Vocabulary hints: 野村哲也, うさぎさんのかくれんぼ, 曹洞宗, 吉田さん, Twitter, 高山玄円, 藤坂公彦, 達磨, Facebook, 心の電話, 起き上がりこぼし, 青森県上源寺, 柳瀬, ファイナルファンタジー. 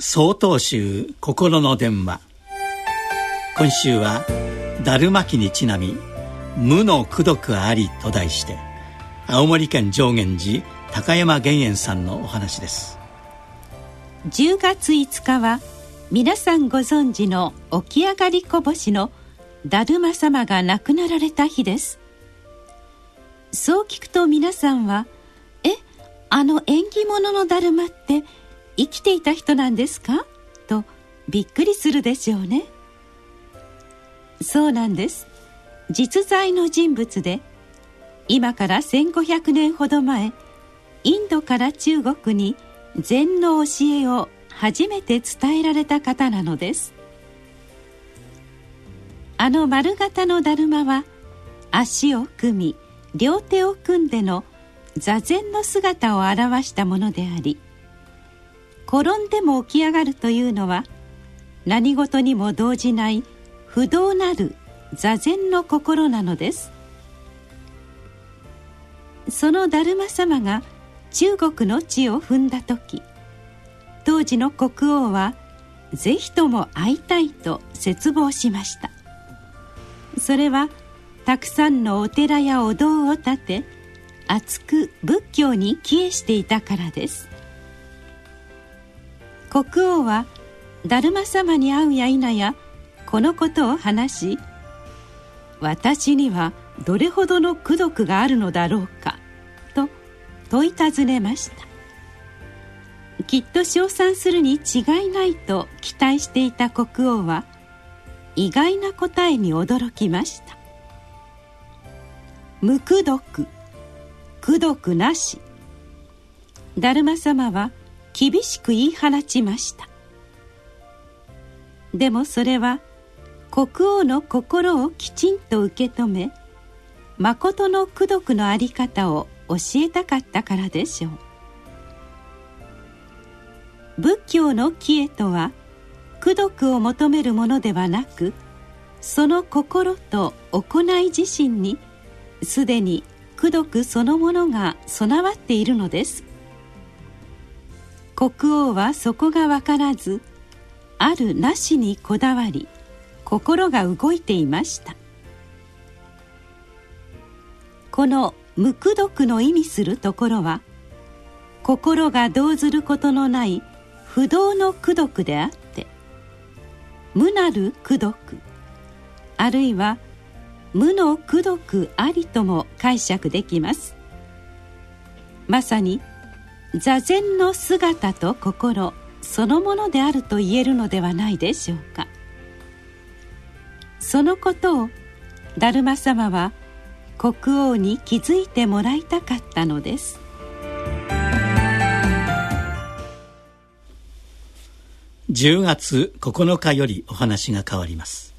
曹洞宗心の電話。今週は達磨期にちなみ、無の功徳ありと題して、青森県上源寺高山玄円さんのお話です。10月5日は皆さんご存知の起き上がりこぼしの達磨様が亡くなられた日です。そう聞くと皆さんは、あの縁起物の達磨って生きていた人なんですかとびっくりするでしょうね。そうなんです。実在の人物で、今から1500年ほど前、インドから中国に禅の教えを初めて伝えられた方なのです。あの丸型の達磨は、足を組み両手を組んでの座禅の姿を表したものであり、転んでも起き上がるというのは、何事にも動じない不動なる座禅の心なのです。その達磨様が中国の地を踏んだ時、当時の国王はぜひとも会いたいと切望しました。それはたくさんのお寺やお堂を建て、厚く仏教に帰依していたからです。国王は達磨様に会うや否やこのことを話し、私にはどれほどの功徳があるのだろうかと問い尋ねました。きっと称賛するに違いないと期待していた国王は、意外な答えに驚きました。無功徳、功徳なし。達磨様は厳しく言い放ちました。でもそれは国王の心をきちんと受け止め、誠の功徳のあり方を教えたかったからでしょう。仏教の帰依とは、功徳を求めるものではなく、その心と行い自身にすでに功徳そのものが備わっているのです。国王はそこが分からず、あるなしにこだわり、心が動いていました。この無功徳の意味するところは、心が動ずることのない不動の功徳であって、無なる功徳、あるいは無の功徳ありとも解釈できます。まさに座禅の姿と心そのものであると言えるのではないでしょうか。そのことを達磨様は国王に気づいてもらいたかったのです。10月9日よりお話が変わります。